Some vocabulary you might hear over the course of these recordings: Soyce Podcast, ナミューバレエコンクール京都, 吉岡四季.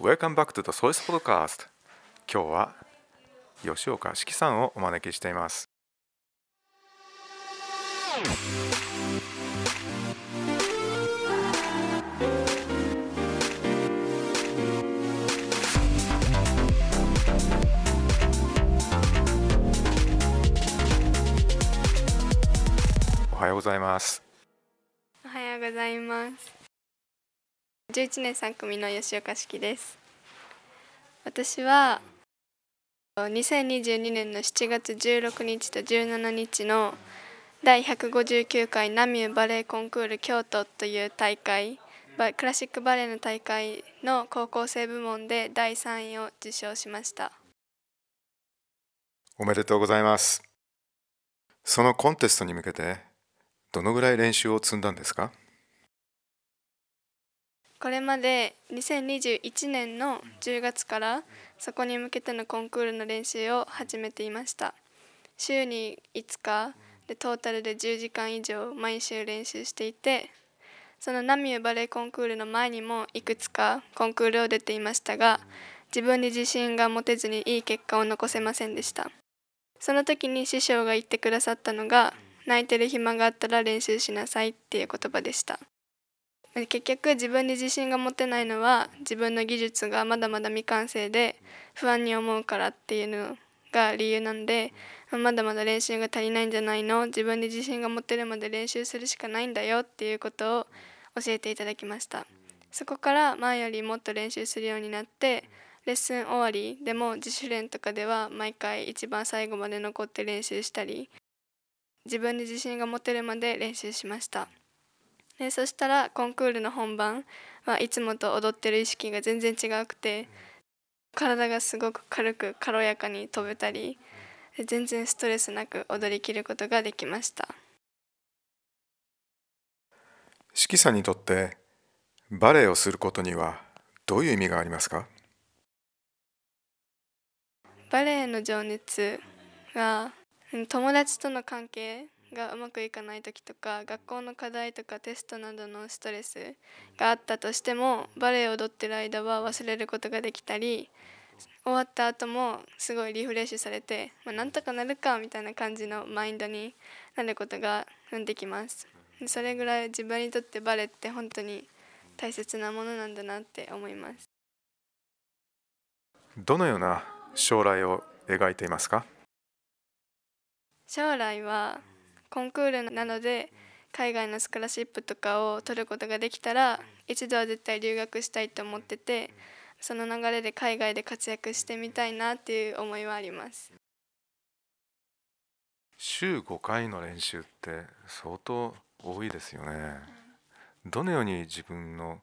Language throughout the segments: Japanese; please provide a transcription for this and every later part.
Welcome back to the Soyce Podcast。 今日は吉岡四季さんをお招きしています。おはようございます。おはようございます。11年3組の吉岡四季です。私は2022年の7月16日と17日の第159回ナミューバレエコンクール京都という大会、クラシックバレエの大会の高校生部門で第3位を受賞しました。おめでとうございます。そのコンテストに向けてどのぐらい練習を積んだんですか？これまで2021年の10月からそこに向けてのコンクールの練習を始めていました。週に5日でトータルで10時間以上毎週練習していて、そのナミューバレエコンクールの前にもいくつかコンクールを出ていましたが、自分に自信が持てずにいい結果を残せませんでした。その時に師匠が言ってくださったのが、泣いてる暇があったら練習しなさいっていう言葉でした。結局自分に自信が持てないのは自分の技術がまだまだ未完成で不安に思うからっていうのが理由なんで、まだまだ練習が足りないんじゃないの、自分に自信が持てるまで練習するしかないんだよっていうことを教えていただきました。そこから前よりもっと練習するようになって、レッスン終わりでも自主練とかでは毎回一番最後まで残って練習したり、自分に自信が持てるまで練習しました。でそしたらコンクールの本番はいつもと踊ってる意識が全然違くて、体がすごく軽く軽やかに飛べたり、全然ストレスなく踊りきることができました。四季さんにとってバレエをすることにはどういう意味がありますか？バレエの情熱が、友達との関係がうまくいかない時とか、学校の課題とかテストなどのストレスがあったとしても、バレエを踊ってる間は忘れることができたり、終わった後もすごいリフレッシュされて、なんとかなるかみたいな感じのマインドになることができます。それぐらい自分にとってバレエって本当に大切なものなんだなって思います。どのような将来を描いていますか？将来はコンクールなので海外のスカラシップとかを取ることができたら、一度は絶対留学したいと思ってて、その流れで海外で活躍してみたいなっていう思いはあります。週5回の練習って相当多いですよね。どのように自分の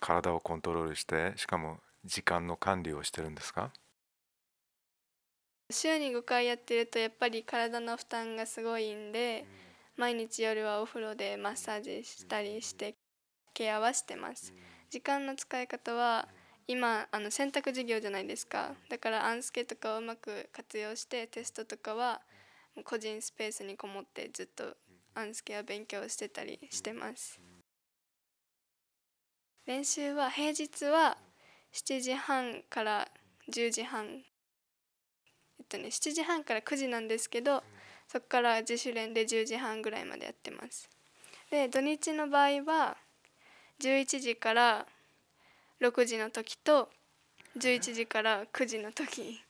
体をコントロールして、しかも時間の管理をしてるんですか？週に5回やってるとやっぱり体の負担がすごいんで、毎日夜はお風呂でマッサージしたりしてケアはしてます。時間の使い方は今選択授業じゃないですか。だからアンスケとかをうまく活用して、テストとかは個人スペースにこもってずっとアンスケは勉強してたりしてます。練習は平日は7時半から10時半7時半から9時なんですけど、そこから自主練で10時半ぐらいまでやってます。で土日の場合は11時から6時の時と11時から9時の時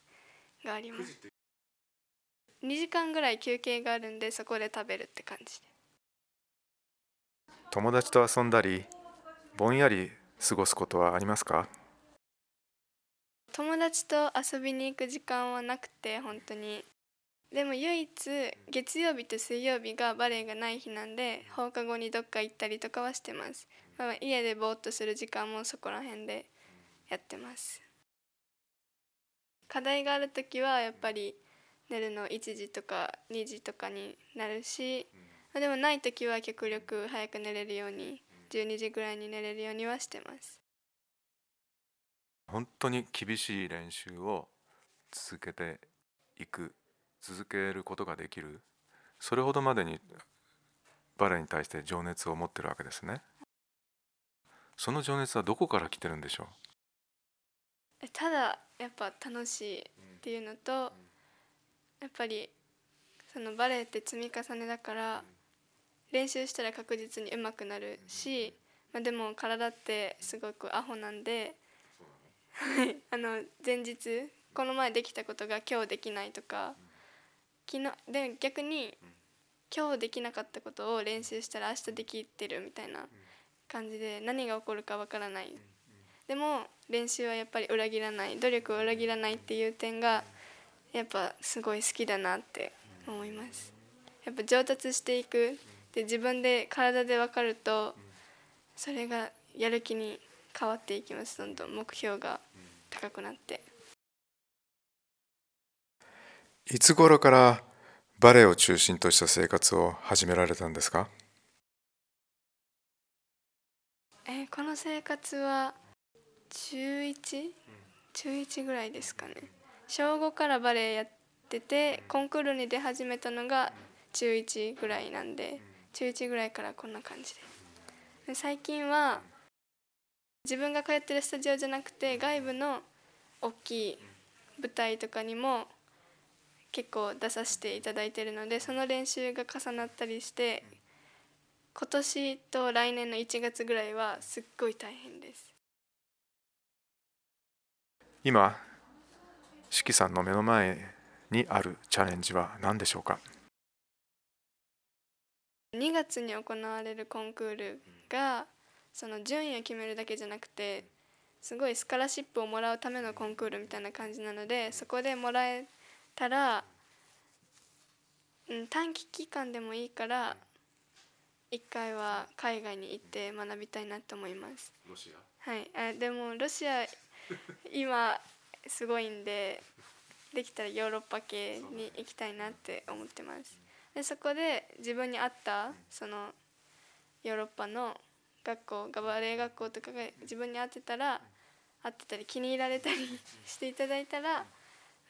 があります。2時間ぐらい休憩があるんで、そこで食べるって感じで。友達と遊んだりぼんやり過ごすことはありますか？友達と遊びに行く時間はなくて、本当にでも唯一月曜日と水曜日がバレエがない日なんで、放課後にどっか行ったりとかはしてます。家でぼーっとする時間もそこら辺でやってます。課題があるときはやっぱり寝るの1時とか2時とかになるし、でもないときは極力早く寝れるように、12時ぐらいに寝れるようにはしてます。本当に厳しい練習を続けることができる、それほどまでにバレエに対して情熱を持ってるわけですね。その情熱はどこから来てるんでしょただやっぱ楽しいっていうのと、やっぱりそのバレエって積み重ねだから練習したら確実に上手くなるし、まあ、でも体ってすごくアホなんで前日この前できたことが今日できないとか、昨日で逆に今日できなかったことを練習したら明日できてるみたいな感じで、何が起こるかわからない。でも練習はやっぱり裏切らない、努力を裏切らないっていう点がやっぱすごい好きだなって思います。やっぱ上達していくで自分で体で分かると、それがやる気に変わっていきます。どんどん目標が高くなって。いつ頃からバレエを中心とした生活を始められたんですか？この生活は中1ぐらいですかね。小5からバレエやってて、コンクールに出始めたのが中1ぐらいなんで、中1ぐらいからこんな感じで。最近は自分が通ってるスタジオじゃなくて、外部の大きい舞台とかにも結構出させていただいてるので、その練習が重なったりして、今年と来年の1月ぐらいはすっごい大変です。今、しきさんの目の前にあるチャレンジは何でしょうか？2月に行われるコンクールが、その順位を決めるだけじゃなくて、すごいスカラシップをもらうためのコンクールみたいな感じなので、そこでもらえたら、短期期間でもいいから1回は海外に行って学びたいなと思います。ロシア？はい、でもロシア今すごいんで、できたらヨーロッパ系に行きたいなって思ってます。でそこで自分に合ったそのヨーロッパの学校が、バレエ学校とかが自分に合ってたり気に入られたりしていただいたら、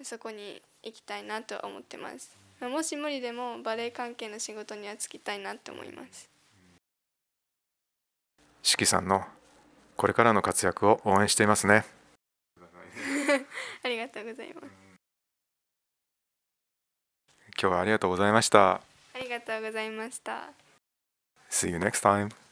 そこに行きたいなと思ってます。もし無理でもバレエ関係の仕事には就きたいなって思います。しきさんのこれからの活躍を応援していますね。ありがとうございます。今日はありがとうございました。ありがとうございました。 See you next time.